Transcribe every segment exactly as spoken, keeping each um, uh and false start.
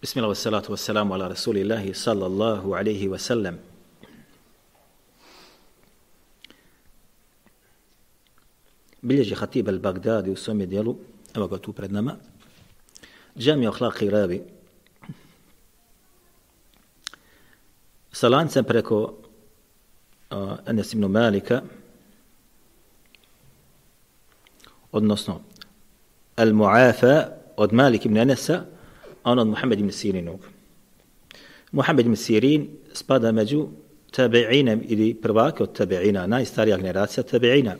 Bismillah wa salatu wa salamu ala rasulillahi sallallahu alaihi wa sallam. Bilježi Hatib al-Bagdadi u svome dijelu, evo ga tu pred nama, Džami ahlak i ravi, sa lancem preko Enes ibn Malika, odnosno Al-Mu'afa od Malik ibn Enesa, a on od Muhammad ibn Sirinog. Muhammad ibn Sirin spada među tabi'inem ili prvake od tabi'ina, najstarija generacija tabi'ina.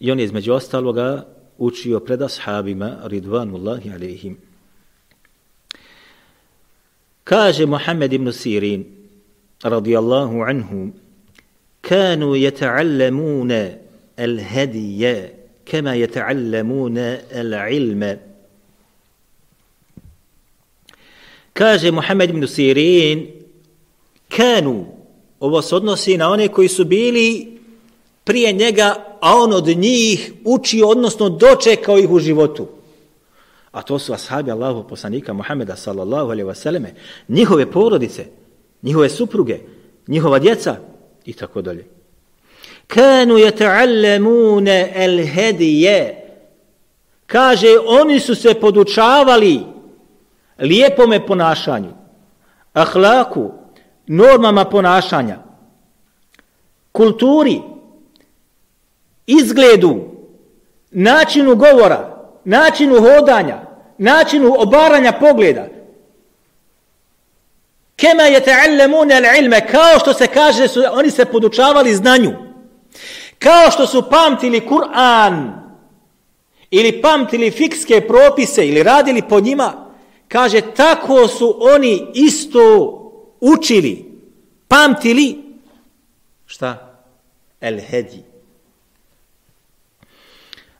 I on je između ostaloga učio pred ashabima, ridvanullahi alejhim. Kaže Muhammad ibn Sirin, radijallahu anhu, kanu yata'allamuna al-hadija, kama yata'allamuna al-ilma. Kaže Muhammad ibn Sirin, kanu, ovo se odnosi na one koji su bili prije njega, a on od njih učio, odnosno dočekao ih u životu. A to su ashabi Allahovog poslanika Muhammeda sallallahu alejhi ve selleme, njihove porodice, njihove supruge, njihova djeca i tako dalje. Kanu yata'allamuna al-hadiya. Kaže, oni su se podučavali lijepome ponašanju, ahlaku, normama ponašanja, kulturi, izgledu, načinu govora, načinu hodanja, načinu obaranja pogleda. Kema yata'allamuna al-ilma, kao što se kaže, oni se podučavali znanju. Kao što su pamtili Kur'an ili pamtili fikske propise ili radili po njima, kaže, tako su oni isto učili, pamtili, šta? El-Hedi.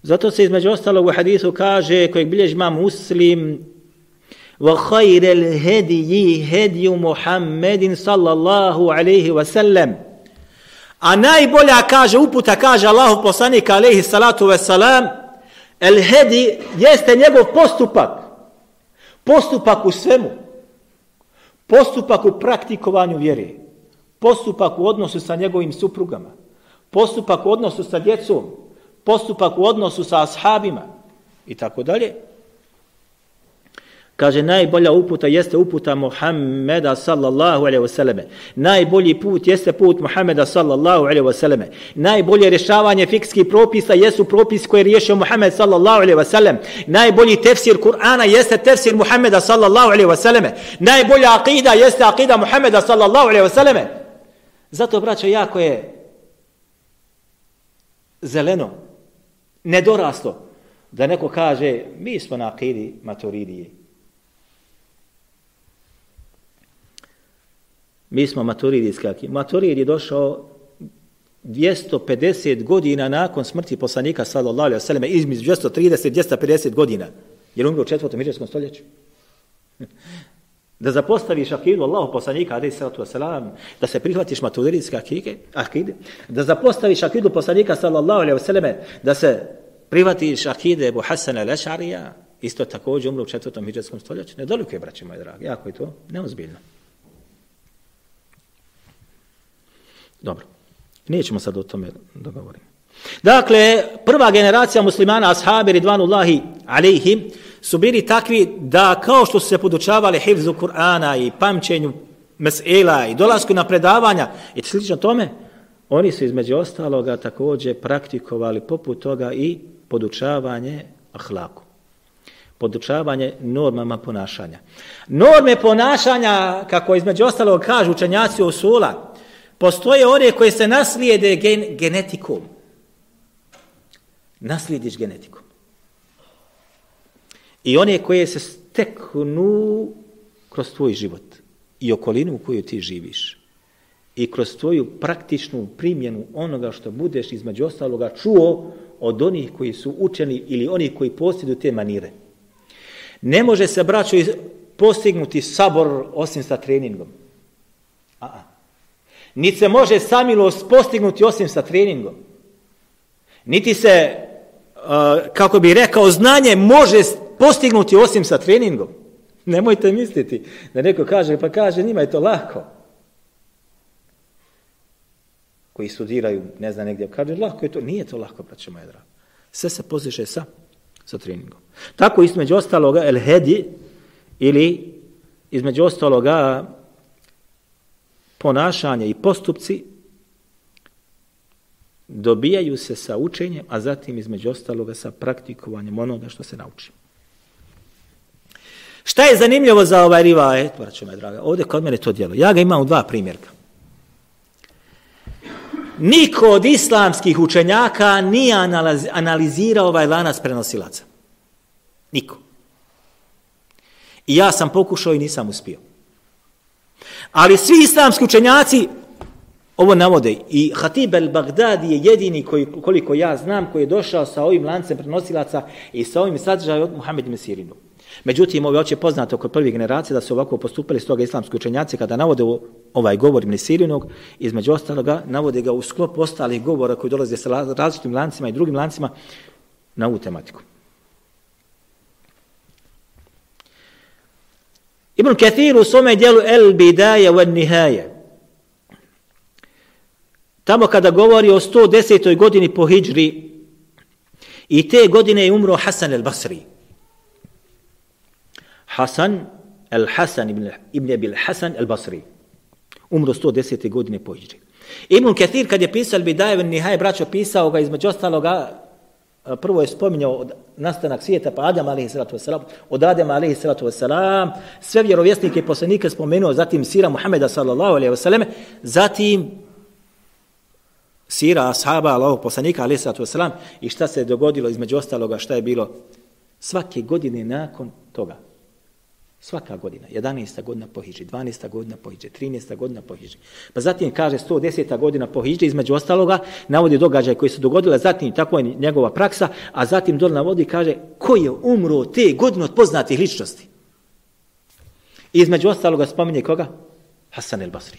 Zato se između ostalog u hadisu kaže, kojeg bilježi Imam Muslim, وَخَيْرَ الْهَدِيِ هَدِيُ مُحَمَّدٍ sallallahu alaihi wa sallam. A najbolja, kaže, uputa, kaže Allahov poslanika alaihi salatu wa salam, el-hedi jeste njegov postupak. Postupak u svemu. Postupak u praktikovanju vjere. Postupak u odnosu sa njegovim suprugama. Postupak u odnosu sa djecom. Postupak u odnosu sa ashabima i tako dalje. Kaže, najbolja uputa jeste uputa Muhammeda sallallahu alejhi ve selleme. Najbolji put jeste put Muhammeda sallallahu alejhi ve selleme. Najbolje rješavanje fikskih propisa jesu propis koje je riješio Muhammed sallallahu alejhi ve sellem. Najbolji tefsir Kur'ana jeste tefsir Muhammeda sallallahu alejhi ve selleme. Najbolja akida jeste akida Muhammeda sallallahu alejhi ve selleme. Zato, braćo, jako je zeleno, nedoraslo, da neko kaže, mi smo na akidi Maturidije. Mi smo maturidijski akid. Maturidi je došao dvjesto pedeset godina nakon smrti poslanika sallallahu alejhi ve selleme, između dvjesto trideset i dvjesto pedeset godina, jer umro u četvrtom hidžrijskom stoljeću. Da zapostaviš akidu Allahu poslanika alejhi salatu vesselam, da se prihvatiš maturidijske akide, da zapostaviš akidu poslanika sallallahu alejhi ve selleme, da se prihvatiš akide Ebu Hasana al-Ašarija, isto također umro u četvrtom hidžrijskom stoljeću. Nedoliko je, braći moji dragi, jako je to neozbiljno. Dobro, nećemo sad o tome da govorimo. Dakle, prva generacija muslimana, ashabi ridvanullahi alejhim, su bili takvi da kao što su se podučavali hifzu Kur'ana i pamćenju mesela i dolasku na predavanja i slično tome, oni su između ostaloga također praktikovali poput toga i podučavanje ahlaku, podučavanje normama ponašanja. Norme ponašanja, kako između ostaloga kažu učenjaci usula, postoje one koje se naslijede gen, genetikom. Naslijediš genetikom. I one koje se steknu kroz tvoj život i okolinu u kojoj ti živiš. I kroz tvoju praktičnu primjenu onoga što budeš između ostaloga čuo od onih koji su učeni ili onih koji posjeduju te manire. Ne može se, braćo, postignuti sabor osim sa treningom. A-a. Niti se može samilost postignuti osim sa treningom. Niti se, kako bi rekao, znanje može postignuti osim sa treningom. Nemojte misliti da neko kaže, pa kaže, njima je to lako. Koji studiraju, ne znam negdje, kaže, lako je to. Nije to lako, braćo moja draga. Sve se postiže sa, sa treningom. Tako između ostaloga el hedi ili između ostaloga ponašanje i postupci dobijaju se sa učenjem, a zatim između ostaloga sa praktikovanjem onoga što se nauči. Šta je zanimljivo za ovaj rivajet, braćo moja draga, ovdje kod mene to djelo. Ja ga imam u dva primjerka. Niko od islamskih učenjaka nije analizirao ovaj lanac prenosilaca. Niko. I ja sam pokušao i nisam uspio. Ali svi islamski učenjaci ovo navode. I Hatib al-Bagdadi je jedini koji, koliko ja znam, koji je došao sa ovim lancem prenosilaca i sa ovim sadržajem od Muhammad ibn Sirinu. Međutim, ovo je oče poznato kod prve generacije da su ovako postupili, stoga islamski učenjaci kada navode ovaj govor ibn Sirinog, između ostaloga navode ga u sklopu ostalih govora koji dolaze sa različitim lancima i drugim lancima na ovu tematiku. Ibn Ketir u svome dijelu El-Bidaja wa Nihaja, tamo kada govori o sto desetoj godini po hidžri, i te godine je umro Hasan el-Basri. Hasan el-Hasan ibn Ebil Hasan el-Basri. Umro sto desete godine po hidžri. Ibn Ketir kad je pisao El-Bidaja wa Nihaja, braćo, pisao ga između ostaloga, prvo je spominjao nastanak svijeta, pa Adem alejhi salatu vesselam, od Adema alejhi salatu vesselam, sve vjerovjesnike i poslanike spomenuo, zatim sira Muhameda sallallahu alejhi ve selleme, zatim sira ashaba Allahovog poslanika alejhi salatu vesselam i šta se dogodilo između ostaloga, šta je bilo svake godine nakon toga. Svaka godina, jedanaesta godina po hidži, dvanaesta godina po hidži, trinaesta godina po hidži. Pa zatim kaže sto deseta godina po hidži, između ostaloga navodi događaj koji se dogodila, zatim tako je njegova praksa, a zatim dol navodi kaže ko je umro te godine od poznatih ličnosti. I između ostaloga spominje koga? Hasan el-Basri.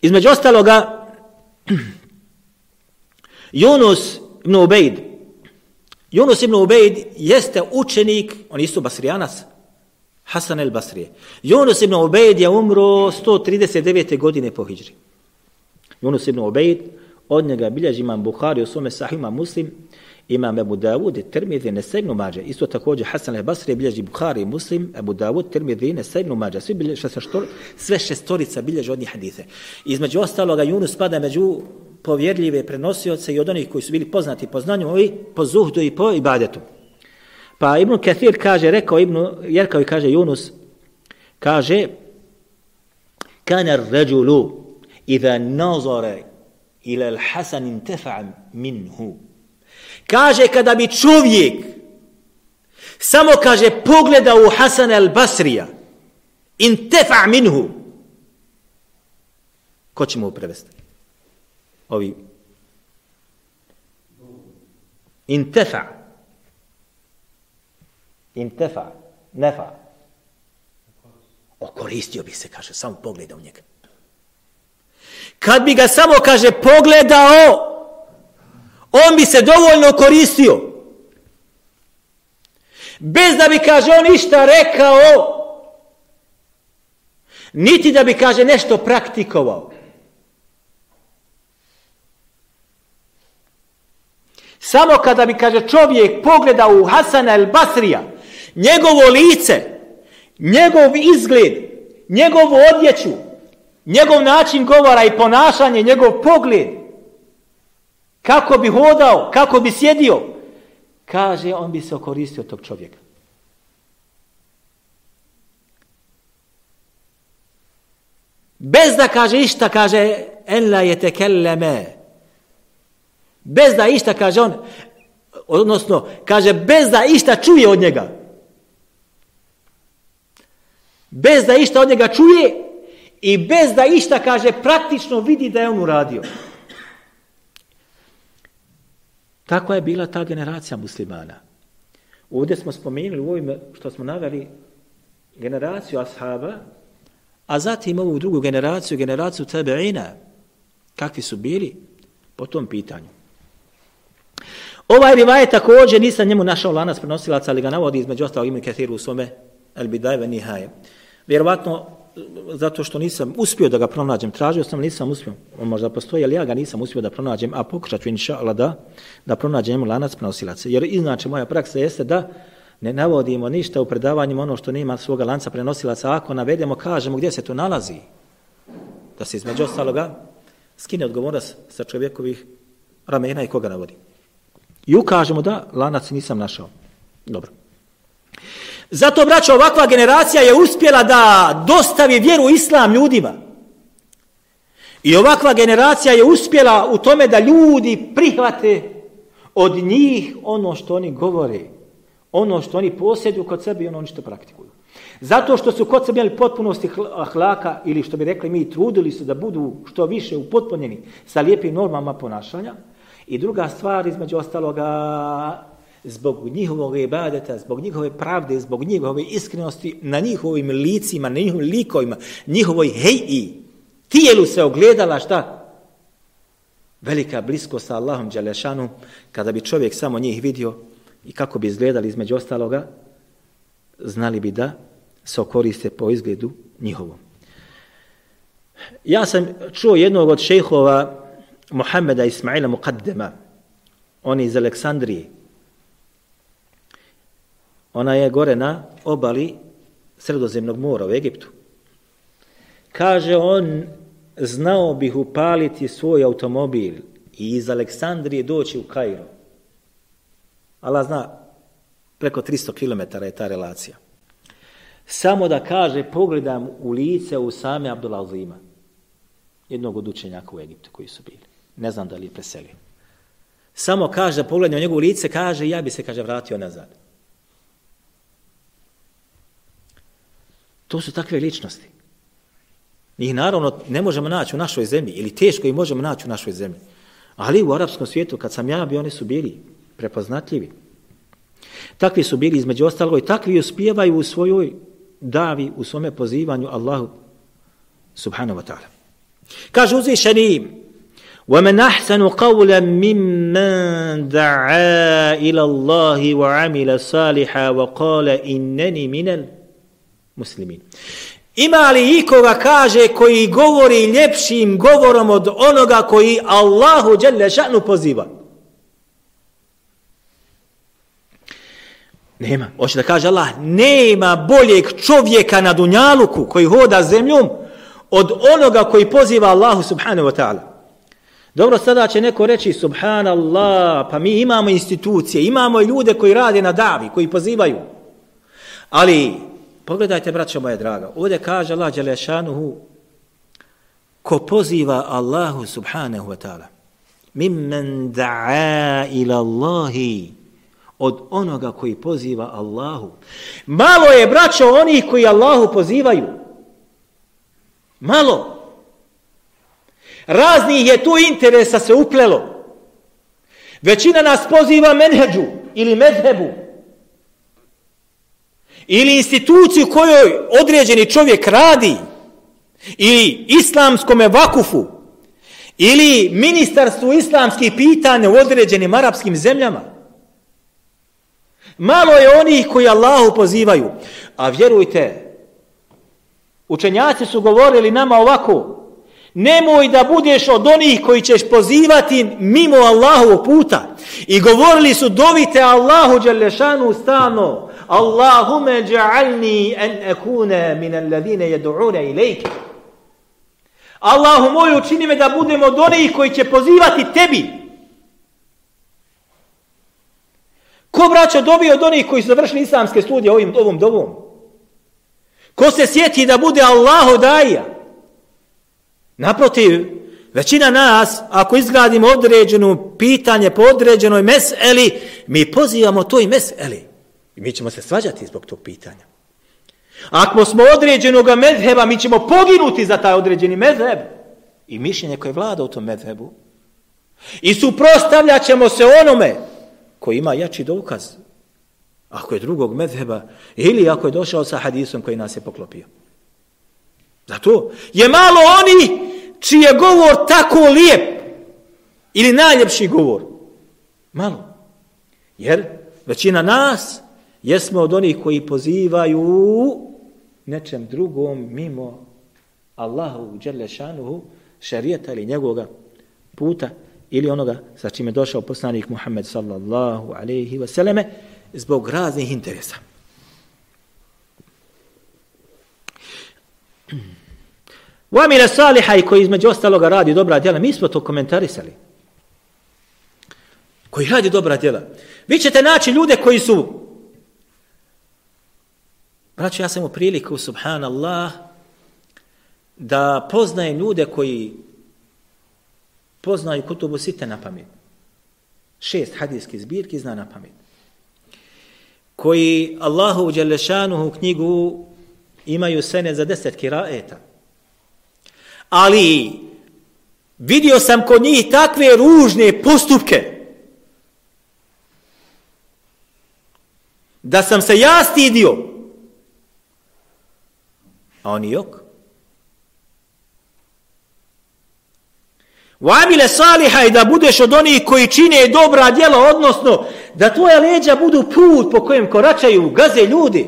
Između ostaloga Yunus ibn Ubeid. Yunus ibn Ubeid jeste učenik, on isto basrijanac, Hasan el-Basrije. Yunus ibn Ubeid je umro sto trideset devete godine po hidžri. Yunus ibn Ubeid, od njega bilježi imam Bukhari u svome Sahihu, imam Muslim, imam Ebu Davud, Tirmizi, Nesai ibn Mađe. Isto također Hasan el-Basrije bilježi Bukhari, Muslim, Ebu Davud, Tirmizi, Nesai ibn Mađe. Sve šestorica bilježi od njih hadise. Između ostaloga, Yunus spada među povjerljive prenosioce i od onih koji su bili poznati po znanju i po zuhdu i po ibadetu. Pa Ibn Ketir kaže, rekao Ibn, jer kao i kaže Yunus, kaže, kana ar-rajulu idha nazara ila al-Hasan intafa'a minhu. Kaže, kada bi čovjek samo, kaže, pogleda u Hasan al-Basrija, intafa'a minhu. Ko će mu prevesti? Ovi. Intafa'a. Intefa, nefa. Okoristio bi se, kaže, samo pogledao njega. Kad bi ga samo, kaže, pogledao, on bi se dovoljno koristio. Bez da bi, kaže, on ništa rekao, niti da bi, kaže, nešto praktikovao. Samo kada bi, kaže, čovjek pogledao u Hasana el-Basrija, njegovo lice, njegov izgled, njegovu odjeću, njegov način govora i ponašanje, njegov pogled, kako bi hodao, kako bi sjedio, kaže, on bi se okoristio tog čovjeka. Bez da kaže išta, kaže, ella je tekelleme, bez da išta, kaže on, odnosno, kaže, bez da išta čuje od njega. Bez da išta od njega čuje i bez da išta, kaže, praktično vidi da je on uradio. Takva je bila ta generacija muslimana. Ovdje smo spomenuli u ovim što smo naveli generaciju ashaba, a zatim ovu drugu generaciju, generaciju tabeina, kakvi su bili po tom pitanju. Ovaj rivajet također nisam njemu našao lanac prenosilaca, ali ga navodi između ostalog Ibn Ketir u svome El-Bidaja wa Nihaja. Vjerovatno, zato što nisam uspio da ga pronađem, tražio sam, nisam uspio, on možda postoji, ali ja ga nisam uspio da pronađem, a pokušat ću, inša Allah, da, da pronađem lanac prenosilaca. Jer inače moja praksa jeste da ne navodimo ništa u predavanjima ono što nema svoga lanca prenosilaca, ako navedemo, kažemo gdje se to nalazi, da se između ostaloga skine odgovornost sa čovjekovih ramena i koga navodi. I ukažemo da lanac nisam našao. Dobro. Zato, braćo, ovakva generacija je uspjela da dostavi vjeru islam ljudima. I ovakva generacija je uspjela u tome da ljudi prihvate od njih ono što oni govore, ono što oni posjeduju kod sebe i ono što praktikuju. Zato što su kod sebe imali potpunosti ahlaka, ili što bi rekli mi, trudili su da budu što više upotpunjeni sa lijepim normama ponašanja. I druga stvar, između ostaloga, zbog njihovog ibadeta, zbog njihove pravde, zbog njihove iskrenosti, na njihovim licima, na njihovim likovima, njihovoj heji, tijelu se ogledala šta? Velika bliskost sa Allahom Đelešanu, kada bi čovjek samo njih vidio i kako bi izgledali između ostaloga, znali bi da se okoriste po izgledu njihovom. Ja sam čuo jednog od šejhova, Muhammada Ismaila Mukaddema, on je iz Aleksandrije. Ona je gore na obali Sredozemnog mora u Egiptu. Kaže on, znao bih upaliti svoj automobil i iz Aleksandrije doći u Kairo. Allah zna, preko tristo kilometara je ta relacija. Samo da kaže, pogledam u lice Usame Abdulazima, jednog od učenjaka u Egiptu koji su bili. Ne znam da li je preselio. Samo kaže, pogledam u njegovu lice, kaže, ja bi se, kaže, vratio nazad. To su takve ličnosti. Njih naravno ne možemo naći u našoj zemlji, ili teško ih možemo naći u našoj zemlji. Ali u arapskom svijetu, kad sam ja bio, oni su bili prepoznatljivi. Takvi su bili između ostalog i takvi uspijevaju u svojoj davi, u svome pozivanju Allahu subhanahu wa ta'ala. Kaže uzvišeni, وَمَنْ أَحْسَنُ قَوْلًا مِمَّنْ دَعَا إِلَى اللَّهِ وَعَمِلَ صَالِحًا وَقَالَ إِنَّنِي مِنَ muslimin. Ima li ikoga, kaže, koji govori ljepšim govorom od onoga koji Allahu dželle šanu poziva? Nema. Hoće da kaže Allah, nema boljeg čovjeka na dunjaluku koji hoda zemljom od onoga koji poziva Allahu subhanahu wa ta'ala. Dobro, sada će neko reći, subhanallah, pa mi imamo institucije, imamo ljude koji rade na davi, koji pozivaju. Ali pogledajte, braćo moja draga, ovdje kaže Allah Đelešanuhu, ko poziva Allahu subhanahu wa ta'ala, mimmen da'a ila Allahi, od onoga koji poziva Allahu. Malo je, braćo, onih koji Allahu pozivaju. Malo. Raznih je tu interesa se uplelo. Većina nas poziva menheđu ili medhebu, ili instituciju kojoj određeni čovjek radi, ili islamskome vakufu, ili ministarstvu islamskih pitanja u određenim arapskim zemljama. Malo je onih koji Allahu pozivaju. A vjerujte, učenjaci su govorili nama ovako, nemoj da budeš od onih koji ćeš pozivati mimo Allahovog puta. I govorili su, dovite Allahu Đelešanu stalno, Allahume dja'alni en akuna minan ladine jedu'una ilajke. Allahu moj, učini me da budemo od onih koji će pozivati tebi. Ko, braćo, dobio od onih koji su završili islamske studije ovim, ovom dovom? Ko se sjeti da bude Allahu daija? Naprotiv, većina nas, ako izgradimo određeno pitanje po određenoj meseli, mi pozivamo toj meseli. I mi ćemo se svađati zbog tog pitanja. Ako smo određenog medheba, mi ćemo poginuti za taj određeni medheb i mišljenje koje vlada u tom medhebu. I suprostavljat ćemo se onome koji ima jači dokaz, ako je drugog medheba, ili ako je došao sa hadisom koji nas je poklopio. Zato je malo oni čiji je govor tako lijep ili najljepši govor. Malo. Jer većina nas Jesmo od onih koji pozivaju nečem drugom mimo Allahu dželle šanuhu šerijata ili njegovoga puta ili onoga sa čime došao poslanik Muhammed sallallahu alejhi ve selleme zbog raznih interesa. Wa min as-salihai koji između ostaloga radi dobra djela, mi smo to komentarisali. Koji radi dobra djela. Vi ćete naći ljude koji su, braćo, ja sam u priliku, subhanallah, da poznajem ljude koji poznaju kutubu site na pamet. Šest hadijskih zbirki zna na pamet. Koji Allahu dželle šanuhu knjigu imaju sene za deset kiraeta. Ali vidio sam kod njih takve ružne postupke da sam se ja stidio. A oni jok. Vamile saliha i da budeš od onih koji čine dobra djela, odnosno da tvoja leđa budu put po kojem koračaju, gaze ljudi.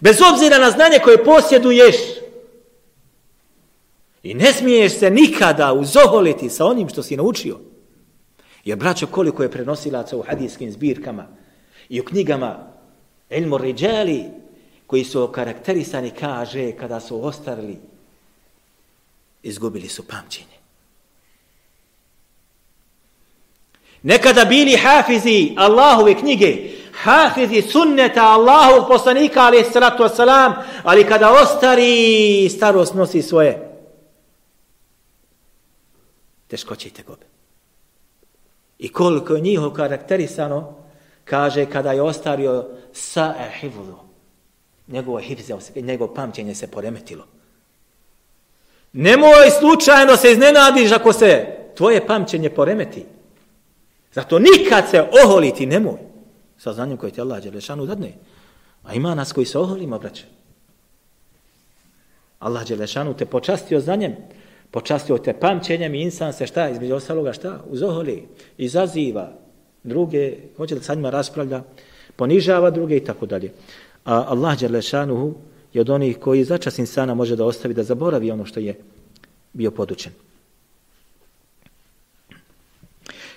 Bez obzira na znanje koje posjeduješ. I ne smiješ se nikada uzoholiti sa onim što si naučio. Jer, braćo, koliko je prenosilaca u hadijskim zbirkama i u knjigama Ilmu Rijali, koji su okarakterisani, kaže, kada su ostarili, izgubili su pamćenje. Nekada bili hafizi Allahove knjige, hafizi sunneta Allahovog poslanika, ali salatu wassalam, ali kada ostari, starost nosi svoje teškoće i tegobe. I koliko je njih okarakterisano, kaže, kada je ostario sa hifzu, njegovo hifze, njegovo pamćenje se poremetilo. Nemoj slučajno se iznenadiš ako se tvoje pamćenje poremeti. Zato nikad se oholiti nemoj sa znanjem koje ti Allah dželle šanuhu dadne. A ima nas koji se oholimo, braće. Allah dželle šanuhu te počastio znanjem, počastio te pamćenjem i insan se šta, između ostaloga šta, uzoholi, izaziva druge, hoće da sa njima raspravlja, ponižava druge i tako dalje. A Allah dželle šanuhu i od onih koji začas insana može da ostavi, da zaboravi ono što je bio podučen.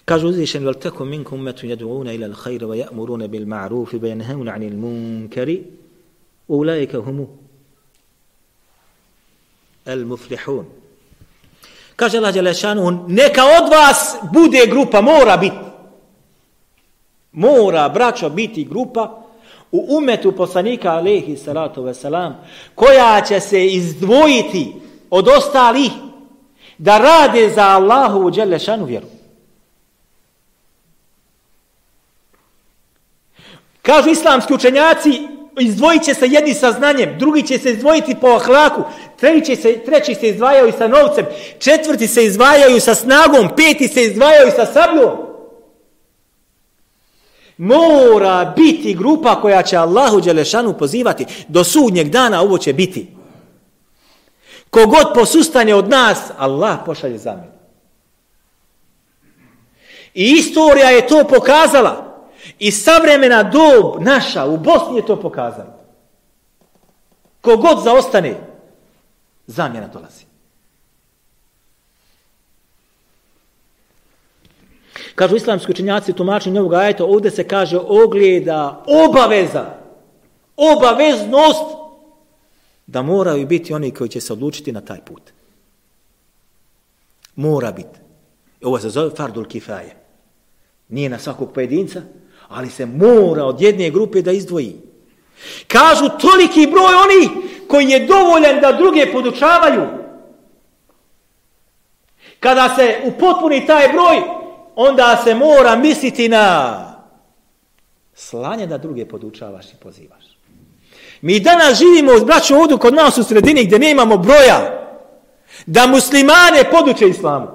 Kažu uzvišen, vel takum minkum ummetun yad'una ila al-khayri wa ya'muruna bil ma'rufi wa yanhauna 'anil munkari ulaika hum al-muflihun. Kaže Allah dželle šanuhu, neka od vas bude grupa, mora biti. Mora, braćo, biti grupa u umetu poslanika alejhi salatu vesselam, koja će se izdvojiti od ostalih da rade za Allahovu dželle šanuhu vjeru. Kažu islamski učenjaci, izdvojit će se jedni sa znanjem, drugi će se izdvojiti po ahlaku, treći se, treći se izdvajaju sa novcem, četvrti se izdvajaju sa snagom, peti se izdvajaju sa sabljom. Mora biti grupa koja će Allahu dželle šanuhu pozivati. Do sudnjeg dana ovo će biti. Kogod posustane od nas, Allah pošalje zamjenu. I istorija je to pokazala. I savremena dob naša u Bosni je to pokazala. Kogod zaostane, zamjena dolazi. Kažu islamski učenjaci, tumačenje ovog ajeta, ovdje se kaže ogleda obaveza, obaveznost da moraju biti oni koji će se odlučiti na taj put. Mora biti. Ovo se zove fardul kifaje. Nije na svakog pojedinca, ali se mora od jedne grupe da izdvoji. Kažu toliki broj oni koji je dovoljan da druge podučavaju. Kada se upotpuni taj broj, onda se mora misliti na slanje da druge podučavaš i pozivaš. Mi danas živimo, braćo, ovdje kod nas u sredini gdje ne imamo broja da muslimane poduče islamu.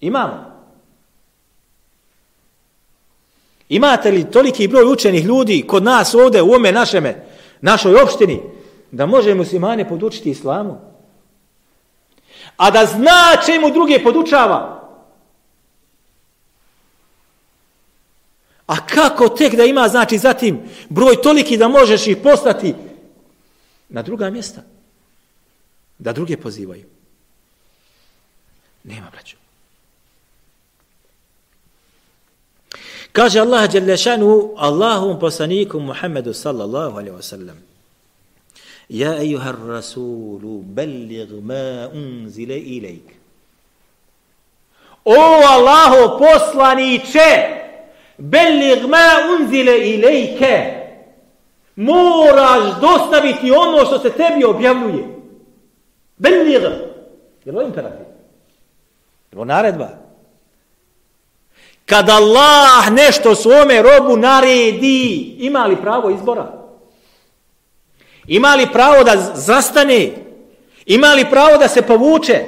Imamo. Imate li toliki broj učenih ljudi kod nas ovdje u ome našeme, našoj opštini, da može muslimane podučiti islamu? A da zna čemu druge podučava. A kako tek da ima, znači, zatim broj toliki da možeš ih poslati na druga mjesta, da druge pozivaju? Nema, braću. Kaže Allah dželle šanuhu Allahum poslaniku Muhammedu sallallahu alejhi ve sellem: "Ja ejuhar rasulu belligh ma unzile ilejk." O Allaho poslaniče, belligh ma unzile ilejke, moraš dostaviti ono što se tebi objavljuje. Belligh. Je li ovo imperativ? Je li ovo naredba? Kad Allah nešto svome robu naredi, ima li pravo izbora? Ima li pravo da zastane? Ima li pravo da se povuče?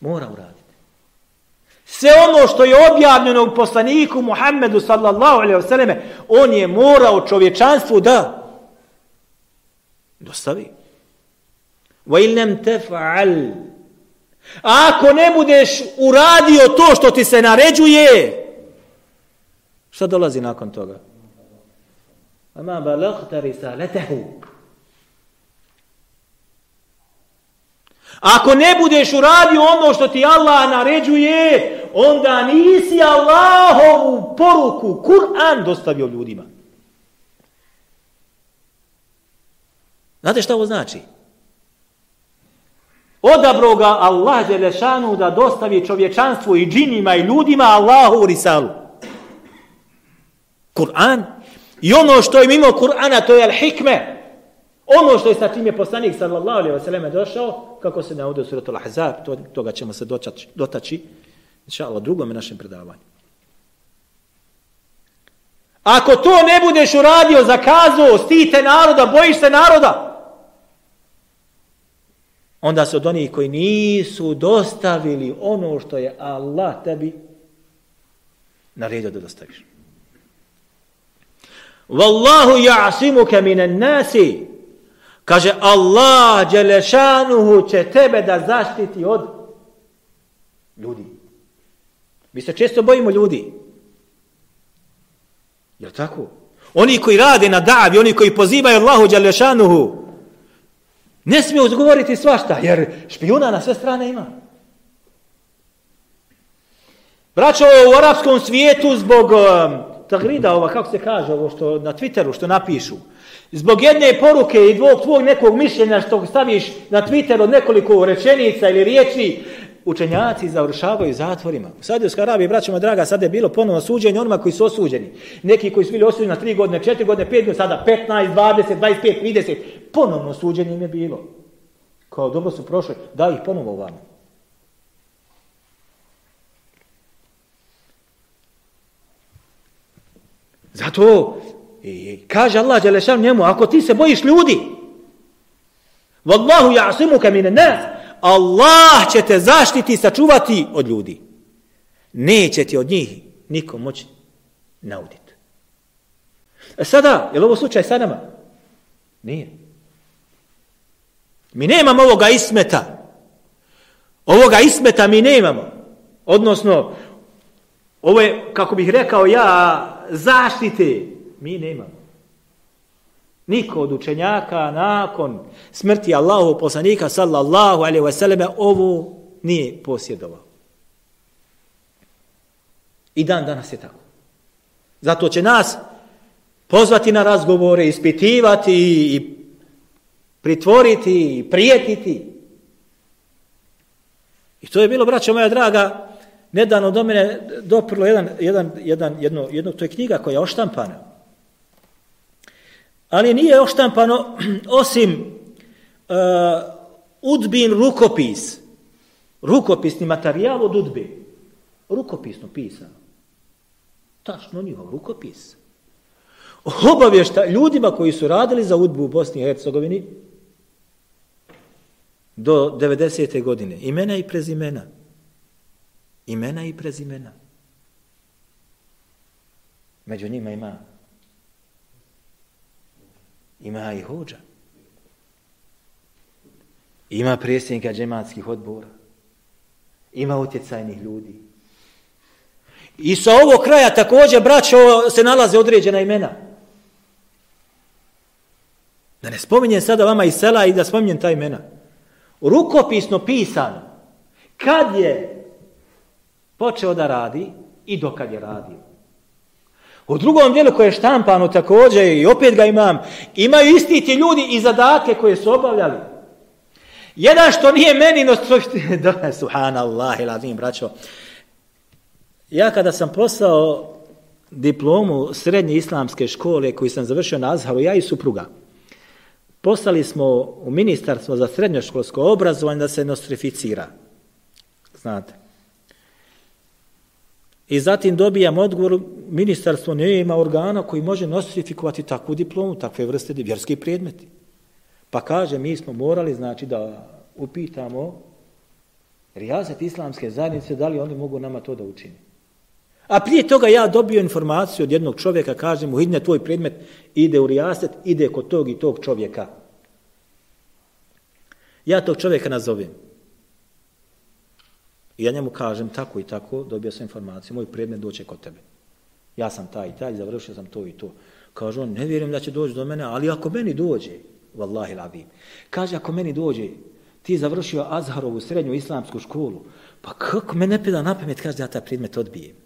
Mora uraditi. Sve ono što je objavljeno u poslaniku Muhammedu sallallahu alejhi ve selleme, on je morao čovječanstvu da dostavi. Wa illam taf'al, ako ne budeš uradio to što ti se naređuje, šta dolazi nakon toga? Ama balagta risaletehu. Ako ne budeš uradio ono što ti Allah naređuje, onda nisi Allahovu poruku, Kur'an, dostavio ljudima. Znate šta ovo znači? Odabro ga Allah dželle šanuhu da dostavi čovječanstvu i džinima i ljudima Allahovu risalu, Kur'an. I ono što je mimo Kur'ana, to je al-hikme. Ono što je sa čim je poslanik sallallahu alejhi ve sellem došao, kako se navodi u suratu Al-Ahzab, to, toga ćemo se dotaći, dotaći inšallah, drugome našem predavanju. Ako to ne budeš uradio, zakazao, stite naroda, bojiš se naroda, onda su od onih koji nisu dostavili ono što je Allah tebi naredio da dostaviš. Wallahu ya'asimuka minan nasi. Kaže, Allah dželle šanuhu će tebe da zaštiti od ljudi. Mi se često bojimo ljudi. Jel tako? Oni koji rade na davi, oni koji pozivaju Allahu dželle šanuhu, ne smiju izgovoriti svašta, jer špijuna na sve strane ima. Braćo, u arapskom svijetu zbog Um, tagrida, ova, kako se kaže, ovo što na Twitteru, što napišu, zbog jedne poruke i dvog tvog nekog mišljenja što staviš na Twitter od nekoliko rečenica ili riječi, učenjaci završavaju zatvorima. U Saudijskoj Arabiji, braćima draga, sada je bilo ponovno suđenje onima koji su osuđeni. Neki koji su bili osuđeni na tri godine, četiri godine, pet godine, sada petnaest, dvadeset, dvadeset pet, trideset. Ponovno suđenje im je bilo. Kao dobro su prošli, da ih ponovo ovamo. Zato kaže Allah dželle šanuhu njemu, ako ti se bojiš ljudi, Wallahu ya'asimuka minan nas, Allah će te zaštiti i sačuvati od ljudi. Neće ti od njih niko moći nauditi. E sada, je li ovo slučaj sa nama? Nije. Mi nemamo ovoga ismeta. Ovoga ismeta mi nemamo. Odnosno, ovo je, kako bih rekao ja, zaštite mi nemamo. Niko od učenjaka nakon smrti Allahovog poslanika sallallahu alejhi ve selleme ovo nije posjedovao. I dan danas je tako. Zato će nas pozvati na razgovore, ispitivati i pritvoriti i prijetiti. I to je bilo, braćo moja draga, nedavno do mene doprlo jedan, jedan, jedan, jedno, jedno, to je knjiga koja je oštampana. Ali nije oštampano osim uh, udbin rukopis. Rukopisni materijal od udbe. Rukopisno pisano. Tačno njihov rukopis. Obavješta ljudima koji su radili za udbu u Bosni i Hercegovini do devedesete godine. Imena i prezimena. Imena i prezimena. Među njima ima ima i hođa. Ima predsjednika džematskih odbora. Ima utjecajnih ljudi. I sa ovog kraja također, braćo, se nalaze određena imena. Da ne spominjem sada vama iz sela i da spominjem ta imena. Rukopisno pisano kad je počeo da radi i dokad je radio. U drugom dijelu koje je štampano također, i opet ga imam, imaju isti ti ljudi i zadatke koje su obavljali. Jedan što nije meni, no da, subhanallah, ilazim, braćo. Ja kada sam poslao diplomu srednje islamske škole koju sam završio na Azharu, ja i supruga, poslali smo u ministarstvo za srednjoškolsko obrazovanje da se nostrificira. Znate. I zatim dobijam odgovor, ministarstvo ne ima organa koji može nostrifikovati takvu diplomu, takve vrste vjerski predmeti. Pa kaže, mi smo morali, znači, da upitamo Rijaset islamske zajednice da li oni mogu nama to da učini. A prije toga ja dobio informaciju od jednog čovjeka, kaže mu, idne tvoj predmet, ide u Rijaset, ide kod tog i tog čovjeka. Ja tog čovjeka nazovem. I ja njemu kažem, tako i tako, dobio sam informaciju, moj predmet doće kod tebe. Ja sam taj i taj, završio sam to i to. Kaže on, ne vjerujem da će doći do mene, ali ako meni dođe, vallahi l'azim, kaže, ako meni dođe, ti završio Azharovu srednju islamsku školu, pa kako me ne peda na pamet, kaže, da ja taj predmet odbijem.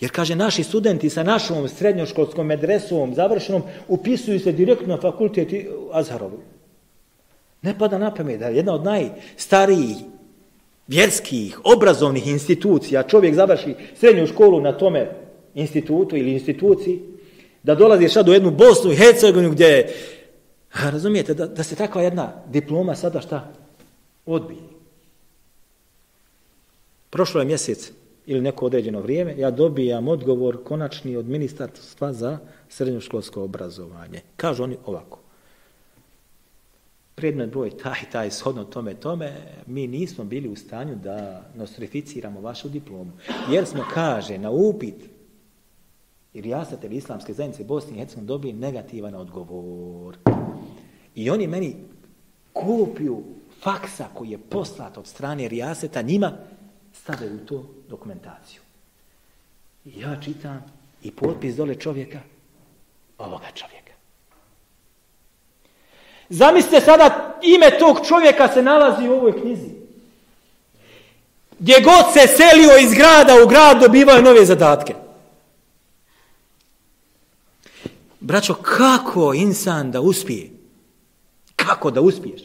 Jer, kaže, naši studenti sa našom srednjoškolskom medresom završenom upisuju se direktno na fakultet Azharovu. Ne pada na pamet da je jedna od najstarijih vjerskih, obrazovnih institucija, čovjek završi srednju školu na tome institutu ili instituciji, da dolazi sad u jednu Bosnu i Hercegovinu gdje je, razumijete, da, da se takva jedna diploma sada šta odbije. Prošlo je mjesec ili neko određeno vrijeme, ja dobijam odgovor konačni od Ministarstva za srednjoškolsko obrazovanje. Kažu oni ovako. Predmet broj taj, taj, shodno tome, tome, mi nismo bili u stanju da nostrificiramo vašu diplomu. Jer smo, kaže, na upit i Rijaset islamske zajednice Bosne i Hercegovine dobili negativan odgovor. I oni meni kopiju faksa koji je poslat od strane Rijaseta, njima stavljaju to dokumentaciju. I ja čitam i potpis dole čovjeka, ovoga čovjeka. Zamislite sada, ime tog čovjeka se nalazi u ovoj knjizi. Gdje god se selio iz grada u grad, dobivaju nove zadatke. Braćo, kako insan da uspije? Kako da uspiješ?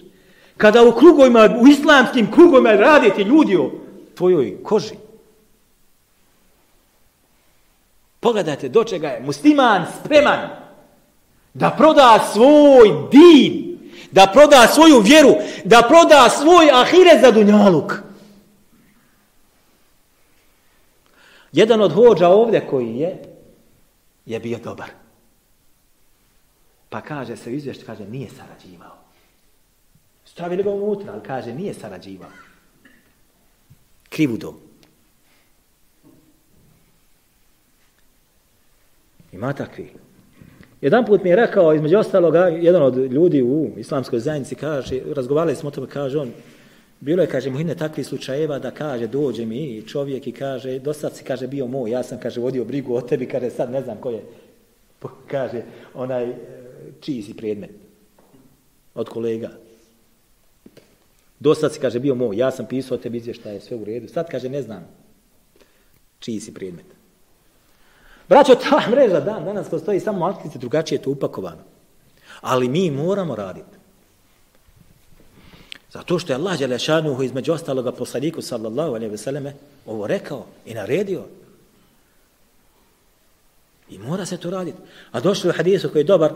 Kada u krugovima, u islamskim krugovima radite ljudi o tvojoj koži. Pogledajte do čega je musliman spreman da proda svoj din, da proda svoju vjeru, da proda svoj ahiret za dunjaluk. Jedan od hođa ovdje koji je, je bio dobar. Pa kaže se u izvješću, kaže, nije sarađivao. Stavili ga unutra, ali kaže, nije sarađivao. Krivudo. Ima takvi. Jedan put mi je rekao, između ostaloga, jedan od ljudi u islamskoj zajednici, kaže, razgovarali smo o tome, kaže on, bilo je, kaže, muhine takvih slučajeva da, kaže, dođe mi čovjek i kaže, do sad si, kaže, bio moj, ja sam, kaže, vodio brigu o tebi, kaže, sad ne znam ko je, kaže, onaj, čiji si predmet od kolega. Do sad si, kaže, bio moj, ja sam pisao o tebi izvještaje, sve u redu, sad, kaže, ne znam čiji si predmet. Braćo, ta mreža dan, danas postoji, samo malo drugačije je to upakovano. Ali mi moramo raditi. Zato što je Allah dželle šanuhu između ostaloga poslaniku sallallahu alejhi ve selleme ovo rekao i naredio. I mora se to raditi. A došlo je u hadisu koji je dobar,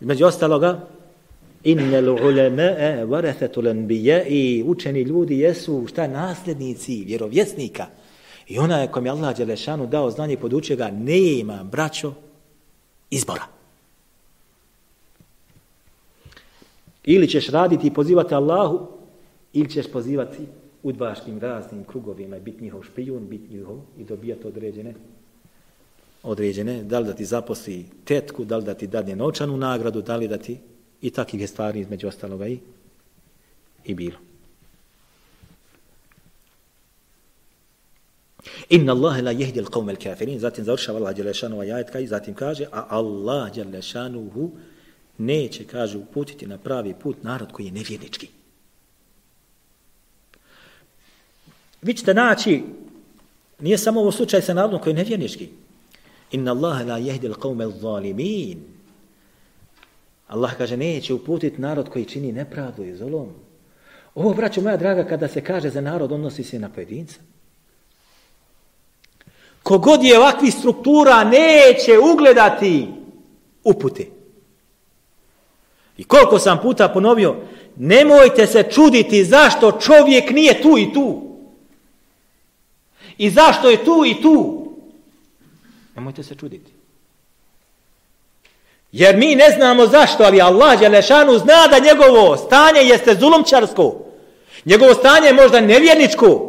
između ostaloga, innel ulemae varethetul anbiya, i učeni ljudi jesu šta nasljednici vjerovjesnika. I onaj kom je Allah dželle šanuhu dao znanje i podučio ga, nema, braćo, izbora. Ili ćeš raditi i pozivati Allahu, ili ćeš pozivati udbaškim raznim krugovima i biti njihov špijun, biti njihov i dobijati određene, određene, da li da ti zaposli tetku, da li da ti dadne novčanu nagradu, da li da ti, i takvih je stvari između ostaloga i, i bilo. Inna Allahe la jehdi l'qawme l'kafirin. Zatim završava Allah Đelešanova jajetka i zatim kaže, a Allah Đelešanuhu neće, kaže, uputiti na pravi put narod koji je nevjernički. Vi ćete naći, nije samo ovo slučaj sa narodom koji je nevjernički. Inna Allahe la jehdi l'qawme l'zalimin. Allah kaže, neće uputiti narod koji čini nepravdu i zulom. Ovo, braćo moja draga, kada se kaže za narod, odnosi se na pojedinca. Kogod je ovakvih struktura neće ugledati upute. I koliko sam puta ponovio, nemojte se čuditi zašto čovjek nije tu i tu. I zašto je tu i tu. Nemojte se čuditi. Jer mi ne znamo zašto, ali Allah Đelešanu zna da njegovo stanje jeste zulumčarsko. Njegovo stanje je možda nevjerničko.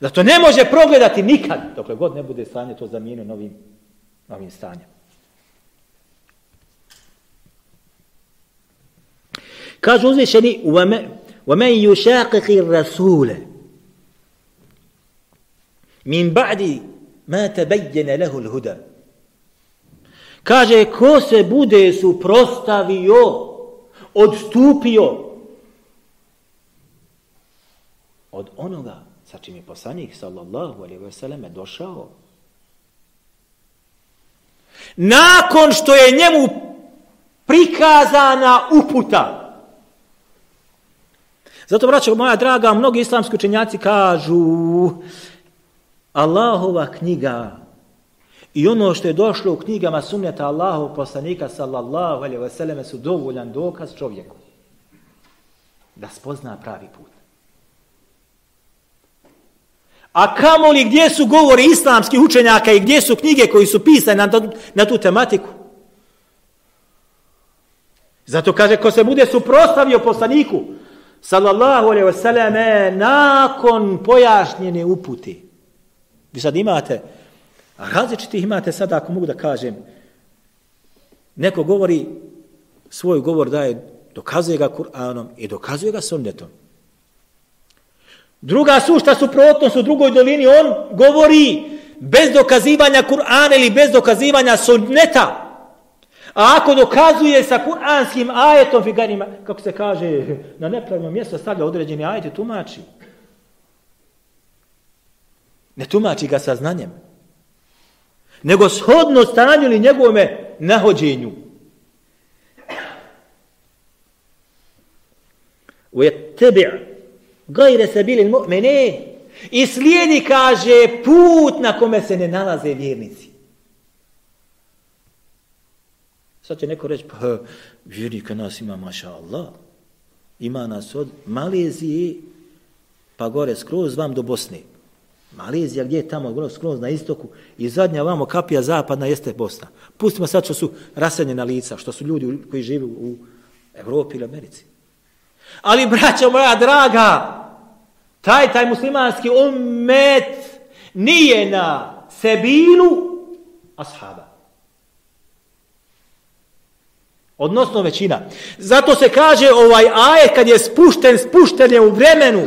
Zato ne može progledati nikad, dokle god ne bude stanje to zamijenio novim, novim stanjem. Kažu uzvišeni, وَمَنْ يُشَاقِقِ الرَّسُولَ مِنْ بَعْدِ مَا تَبَيَّنَ لَهُ الْهُدَى. Kaže, ko se bude suprostavio, odstupio od onoga sa čim je poslanik, sallallahu alaihi wa sallam, je došao. Nakon što je njemu prikazana uputa. Zato, braćo moja draga, mnogi islamski učenjaci kažu Allahova knjiga i ono što je došlo u knjigama sunneta Allahov poslanika, sallallahu alaihi wa sallam, su dovoljan dokaz čovjeku da spozna pravi put. A kamoli gdje su govori islamskih učenjaka i gdje su knjige koji su pisane na, na tu tematiku. Zato kaže, ko se bude suprotstavio poslaniku, sallallahu alejhi ve selleme, nakon pojašnjene upute. Vi sad imate, a različitih imate sada, ako mogu da kažem, neko govori, svoj govor daje, dokazuje ga Kur'anom i dokazuje ga sunnetom. Druga sušta suprotnost u drugoj dolini, on govori bez dokazivanja Kur'ana ili bez dokazivanja sunneta. A ako dokazuje sa kur'anskim ajetom, figarima, kako se kaže, na nepravno mjesto stavlja određeni ajet i tumači. Ne tumači ga sa znanjem, nego shodno stanju ili njegovome nahođenju. وَيَتَّبِعُ gajre se bili mu'mene, i slijedi, kaže, put na kome se ne nalaze vjernici. Sad će neko reći, pa vjernika nas ima, maša Allah, ima nas od Malezije, pa gore skroz vam do Bosne. Malezija gdje je tamo, gore skroz na istoku, i zadnja vamo kapija zapadna jeste Bosna. Pustimo sad što su raseljena lica, što su ljudi koji žive u Evropi ili Americi. Ali, braćo moja draga, taj, taj muslimanski ummet nije na sebilu ashaba. Odnosno većina. Zato se kaže ovaj ajet kad je spušten, spušten je u vremenu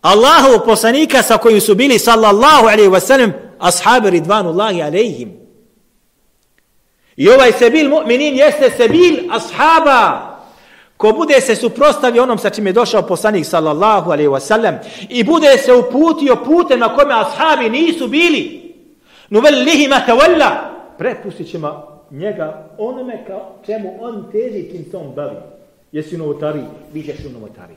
Allahovog poslanika sa kojim su bili, sallallahu alaihi wa sallam, ashabi ridvanullahi alaihim. I ovaj sebil mu'minin jeste sebil ashaba. Ko bude se suprotstavio onom sa čim je došao poslanik, sallallahu alejhi ve sellem, i bude se uputio putem na kome ashabi nisu bili, nuvellihi ma tawalla, prepustit ćemo njega onome kao čemu on teži, kim se on bavi. Jesi novotari, viđeš u novotari.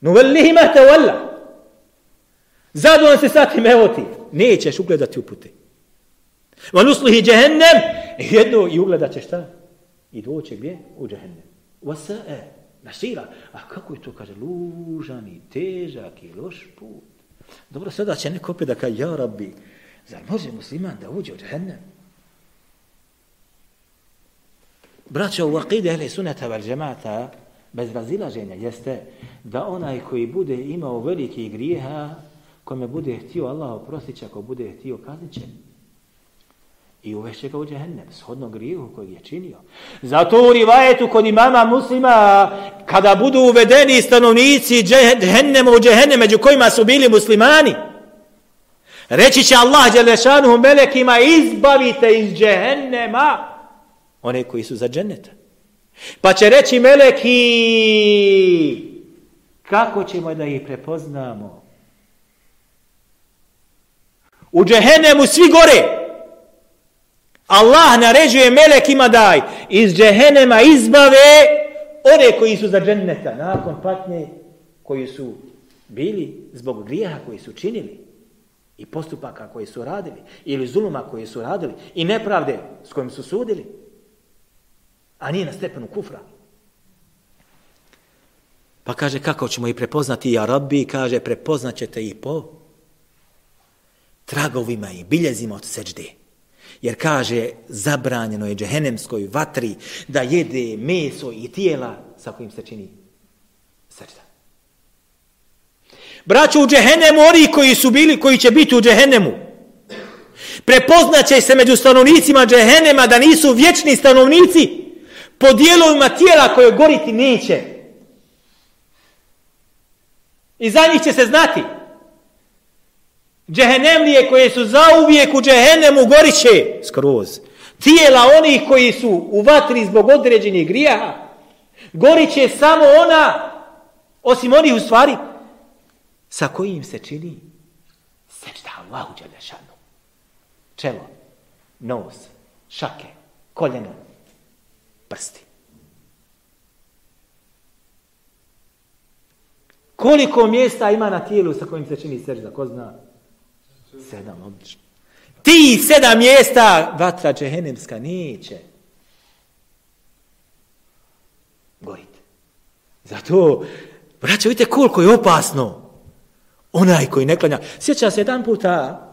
Nuvellihi ma tawalla. Zadovoljan se sa tim, evo ti. Nećeš ugledati upute. Wa nuslihi jahannam, jedno i ugledat ćeš šta? I doće gdje? U džehennem. Vasae, nasira. A kako je to, kaže, lužan i težak i loš put. Dobro, sada će neko opet da kaže, ja rabbi, zar može musliman da uđe u džehennem? Braća u akide ehle sunata val džemata, bez razilaženja, jeste da onaj koji bude imao velikih grijeha, kome bude htio Allah oprostit će, ako bude htio kaznit će. I uvešće ga u džehennem, shodno grijehu koji je činio. Zato u rivajetu kod imama muslima kada budu uvedeni stanovnici džehennema u džehenne, među kojima su bili muslimani, reći će Allah dželešanuhu melekima: izbavite iz džehennema one koji su za dženeta. Pa će reći meleki: kako ćemo da ih prepoznamo? U džehennemu svi gore. Allah naređuje melekima daj iz džehennema izbave one koji su za dženneta nakon patnje koji su bili zbog grijeha koji su činili i postupaka koji su radili ili zuluma koji su radili i nepravde s kojim su sudili, a nije na stepenu kufra. Pa kaže, kako ćemo ih prepoznati, ja rabbi? Kaže, prepoznat ćete ih po tragovima i biljezima od seđde. Jer kaže, zabranjeno je džehennemskoj vatri da jede meso i tijela sa kojim se čini seđda. Braćo, u džehennemu, oni koji su bili, koji će biti u džehennemu, prepoznat će se među stanovnicima džehennema da nisu vječni stanovnici po dijelovima tijela koje goriti neće. I za njih će se znati. Džehennemlije koje su zauvijek u džehennemu goriće skroz. Tijela onih koji su u vatri zbog određenih grijaha goriće samo ona, osim onih u stvari sa kojim se čini seđda Allahu dželešanu. Čelo, nos, šake, koljena, prsti. Koliko mjesta ima na tijelu sa kojim se čini seđda? Ko zna? Sedam, odlično. Ti sedam mjesta vatra džehennemska neće goriti. Zato, braćo, vidite koliko je opasno onaj koji ne klanja. Sjeća se jedan puta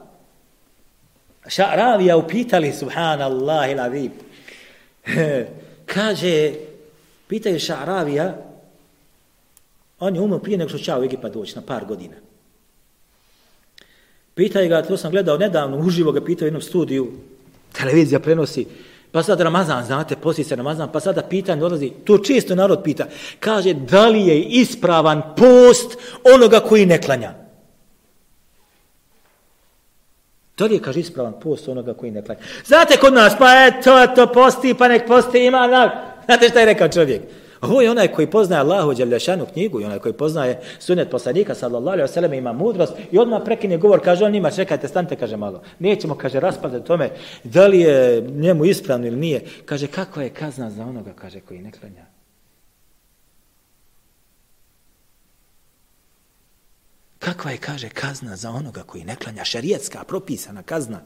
Šaravija upitali, subhanallah il azim, kaže, pitaju Šaravija, on je umro prije nego što će u Egipat doći na par godina. Pitaju ga, to sam gledao nedavno, uživo ga pitao u jednom studiju, televizija prenosi, pa sad Ramazan, znate, poslije se Ramazan, pa sada pitanje dolazi, to često narod pita, kaže, da li je ispravan post onoga koji ne klanja? Da li je, kaže, ispravan post onoga koji ne klanja? Znate, kod nas, pa eto, to posti, pa nek posti, ima, na... znate šta je rekao čovjek? Ovo je onaj koji poznaje Allahu dželešanu knjigu i onaj koji poznaje sunet poslanika sallallahu alejhi ve sellem, ima mudrost i odmah prekine govor, kaže on njima, čekajte, stanite, kaže malo. Nećemo, kaže, raspravljati o tome da li je njemu ispravno ili nije. Kaže, kakva je kazna za onoga, kaže, koji ne klanja? Kakva je, kaže, kazna za onoga koji ne klanja? Šerijatska, propisana kazna.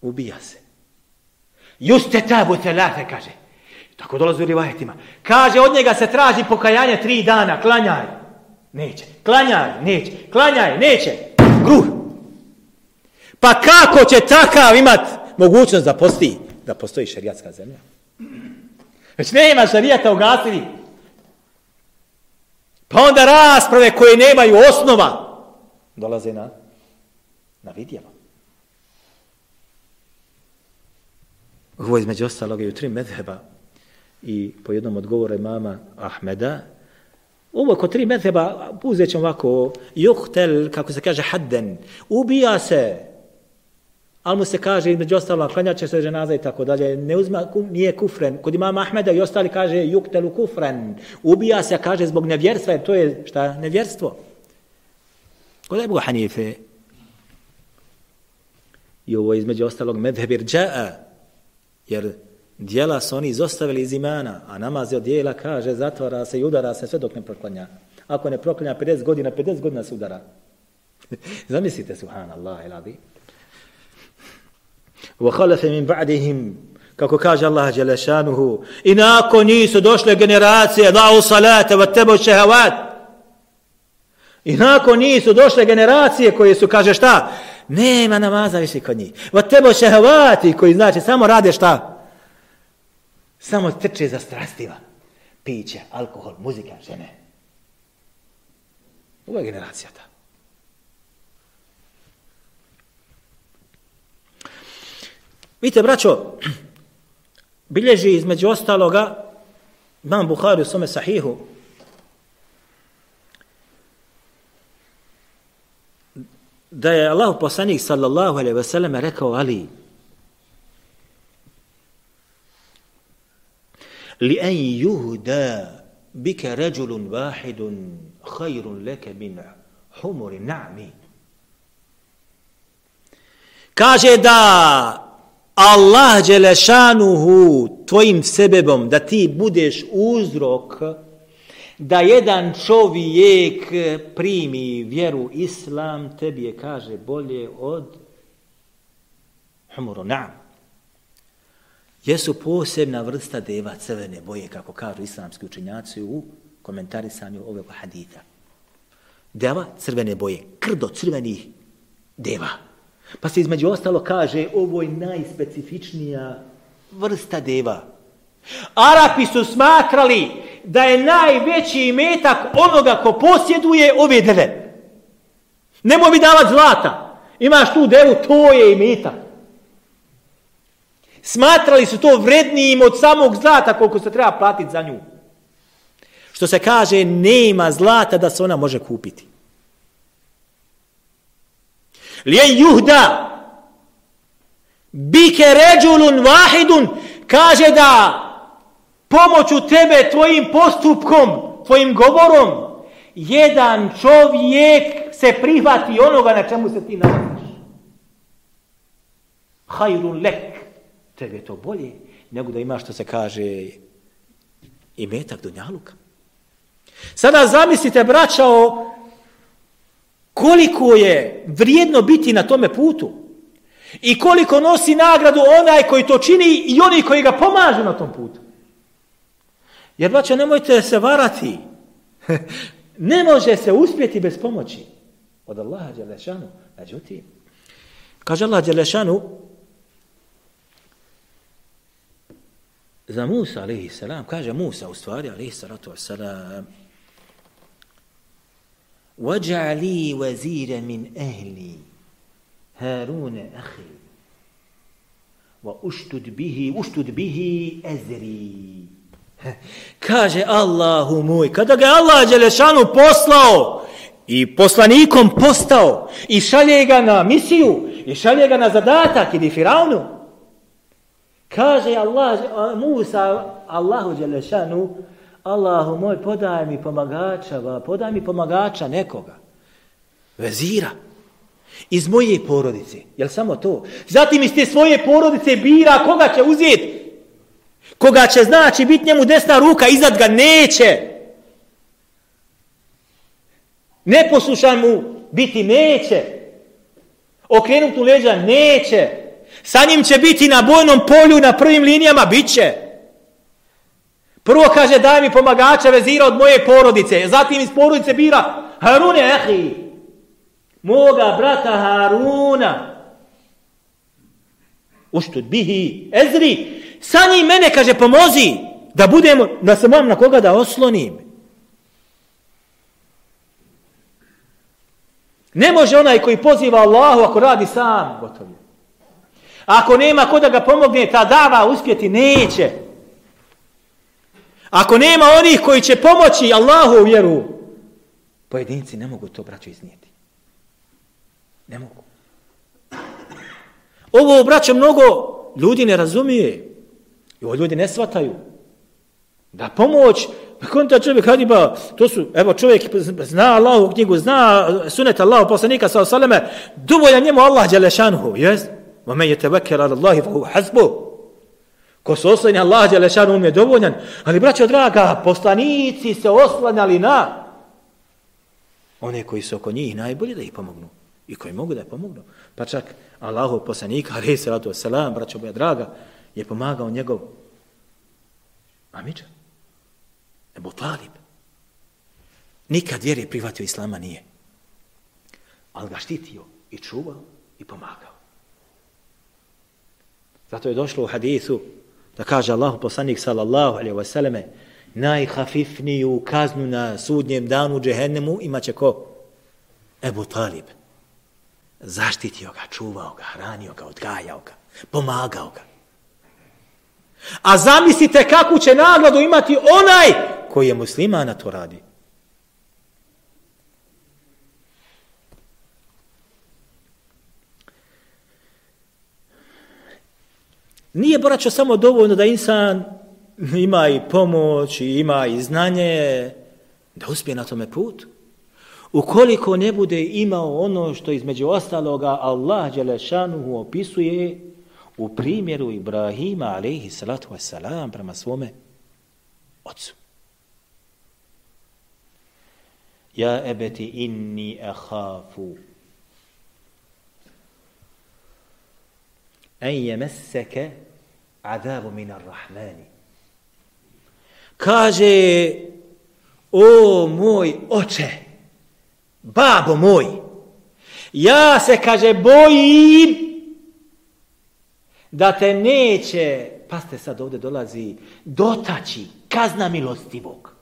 Ubija se. Juste tabu telate, kaže. Tako dolazi u rivajetima. Kaže, od njega se traži pokajanje tri dana. Klanjaj, neće. Klanjaj, neće. Klanjaj, neće. Gruh. Pa kako će takav imat mogućnost da postoji? Da postoji šerijatska zemlja. Već nema šerijata u gasili. Pa onda rasprave koje nemaju osnova dolaze na, na vidjelo. Ovo između ostaloga i u tri medheba i po jednom odgovoru imama Ahmeda. Ovo kod tri medheba uzet ćemo ovako, juhtel, kako se kaže, hadden, ubija se, ali mu se kaže između ostaloga klanjače se dženaza i tako dalje, ne uzma, nije kufren. Kod imama Ahmeda i ostali kaže juhtelu kufren, ubija se, kaže, zbog nevjerstva, jer to je šta, nevjerstvo. Kod Ebu Hanife i ovo između ostalog medhebir dža'a, jer dijela su oni izostavili iz imana, a namaz je od dijela, kaže, zatvara se i udara se sve dok ne proklanja. Ako ne proklanja pedeset godina, pedeset godina se udara. Zamislite, subhanallah ilazi. وَخَلَفَ مِنْ بَعْدِهِمْ, kako kaže Allah dželešanuhu, i nakon njih su došle generacije da'u salate vatebu šehavat. I nakon njih su došle generacije koje su, kaže šta? Nema namaza više kod njih. Vatebo šehavati, koji znači samo rade šta? Samo trče za strastima. Piće, alkohol, muzika, žene. Ovo je generacija ta. Vidite, braćo, bilježi između ostaloga Imam Bukhari u svome sahihu da je Allah poslanik sallallahu alejhi ve sellem rekao Ali li an yuhda bika rajulun wahidun khayrun laka min humuri na'mi. Kaže da Allah Đelešanuhu tvojim sebebom da ti budeš uzrok da jedan čovjek primi vjeru Islam tebi je, kaže, bolje od humuru na'm. Jesu posebna vrsta deva crvene boje, kako kažu islamski učenjaci u komentarisanju ovog hadita. Deva crvene boje, krdo crvenih deva. Pa se između ostalo kaže, ovo je najspecifičnija vrsta deva. Arapi su smatrali da je najveći imetak onoga ko posjeduje ove deve. Nemoj mi davati zlata. Imaš tu devu, to je imetak. Smatrali su to vrednijim od samog zlata koliko se treba platiti za nju. Što se kaže, nema zlata da se ona može kupiti. Lijen juhda bike ređulun vahidun, kaže da pomoću tebe, tvojim postupkom, tvojim govorom, jedan čovjek se prihvati onoga na čemu se ti nalaziš. Hajrun lek, tebe je to bolje nego da imaš, što se kaže, imetak dunjaluka. Sada zamislite, braćao, koliko je vrijedno biti na tome putu i koliko nosi nagradu onaj koji to čini i oni koji ga pomažu na tom putu. Jer, braćo, nemojte se varati. Ne može se uspjeti bez pomoći od Allaha Đelešanu. Međutim, kaže Allah Đelešanu za Musa, alaihi salam, kaže Musa u stvari, alaihi salatu wassalam, وَجَعْلِي وَزِيرًا مِنْ أَهْلِي هَارُونَ أَخِي وَأُشْتُدْ بِهِ أُشْتُدْ بِهِ أَزْرِي. Kaže, Allahu moj, kada ga je Allah Đelešanu poslao i poslanikom postao i šalje ga na misiju i šalje ga na zadatak ili Firaunu, kaže Allah, Musa Allahu Đelešanu, Allahu moj, podaj mi pomagača, podaj mi pomagača nekoga, vezira, iz moje porodice, jel samo to? Zatim iz te svoje porodice bira koga će uzeti, koga će, znači, biti njemu desna ruka, iznad ga neće, neposlušan mu biti neće, okrenut u leđa neće, sa njim će biti na bojnom polju, na prvim linijama bit će. Prvo kaže, daj mi pomagača vezira od moje porodice. Zatim iz porodice bira Harune Ehi, moga brata Haruna. Uštud bihi ezri. Sa njim mene, kaže, pomozi da budemo, da se mam na koga da oslonim. Ne može onaj koji poziva Allahu ako radi sam, gotovo. Ako nema ko da ga pomogne, ta dava uspjeti neće. Ako nema onih koji će pomoći Allahu vjeru, pojedinci ne mogu to, braćo, iznijeti. Ne mogu. Ovo, braćo, mnogo ljudi ne razumije. I ovo ljudi ne shvataju. Da pomoć, konta čovjek hadi ba, to su, evo čovjek zna Allahovu knjigu, zna sunet Allahu poslanika sallallahu alejhi ve selleme, dovoljan njemu Allah Đelešanuhu, jes? Wa men yatawakkal ala Allahi fa huwa hasbuh. Ko se oslanja Allah Đelešanu, on je dovoljan. Ali, braćo draga, poslanici se oslanjali na one koji su oko njih najbolje da ih pomognu. I koji mogu da ih pomognu. Pa čak Allahov poslanika, alejhi salatu vesselam, braćo moja draga, je pomagao njegov amidža, Ebu Talib. Nikad vjeri prihvatio Islama nije. Ali ga štitio i čuvao i pomagao. Zato je došlo u hadisu da kaže Allahu poslanik sallallahu alejhi ve selleme, najhafifniju kaznu na sudnjem danu u džehennemu imaće ko? Ebu Talib. Zaštitio ga, čuvao ga, hranio ga, odgajao ga, pomagao ga. A zamislite kakvu će nagradu imati onaj koji je muslimana to radi. Nije, braćo, samo dovoljno da insan ima i pomoć, i ima i znanje, da uspije na tome putu. Ukoliko ne bude imao ono što između ostaloga Allah Đelešanuhu opisuje u primjeru Ibrahima alejhi salatu wassalam prema svome ocu. Ja ebeti inni ahafu en yemesseke azabu minar rahmani. Kaže, o moj oče, babo moj, ja se, kaže, bojim da te neće, pa ste sad ovdje dolazi, dotaći kazna milostivog.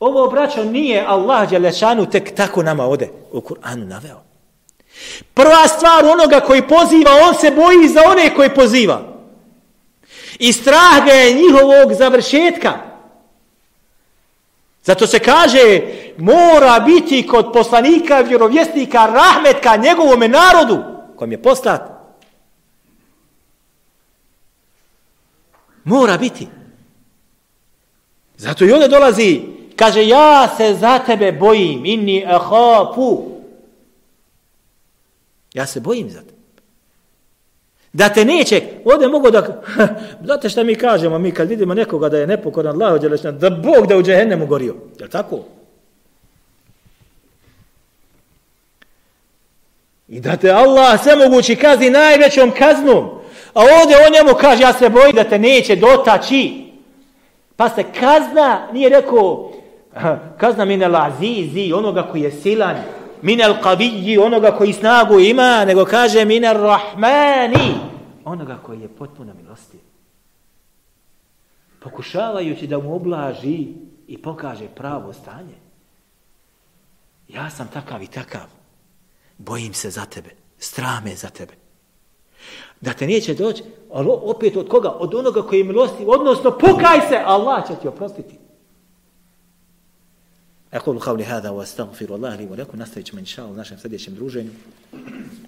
Ovo, braćo, nije Allah Đelešanu tek tako nama ovdje u Kur'anu naveo. Prva stvar onoga koji poziva, on se boji za one koji poziva. I strah ga je njihovog završetka. Zato se kaže, mora biti kod poslanika, vjerovjesnika, rahmetka njegovome narodu, kojim je poslat. Mora biti. Zato i onda dolazi, kaže, ja se za tebe bojim, inni ahapu. Ja se bojim za te. Da te neće, ovdje mogu da... Znate šta mi kažemo, mi kad vidimo nekoga da je nepokoran Allahu dželešanu, da Bog da u džehennemu gorio. Je li tako? I da te Allah svemogući kazni najvećom kaznom. A ovdje on njemu kaže, ja se bojim da te neće dotaći. Pa se kazna, nije rekao, kazna minel azizi, onoga koji je silan, minel qaviji, onoga koji snagu ima, nego kaže minel rahmani, onoga koji je potpuno milostiv. Pokušavajući da mu oblaži i pokaže pravo stanje. Ja sam takav i takav. Bojim se za tebe. Strah me za tebe. Da te neće doći, ali opet od koga? Od onoga koji je milostiv, odnosno pokaj se, Allah će ti oprostiti. أقول قولي هذا وأستغفر الله لي ولكم. نستعيش من شاء الله في نشر سديش مدروجين.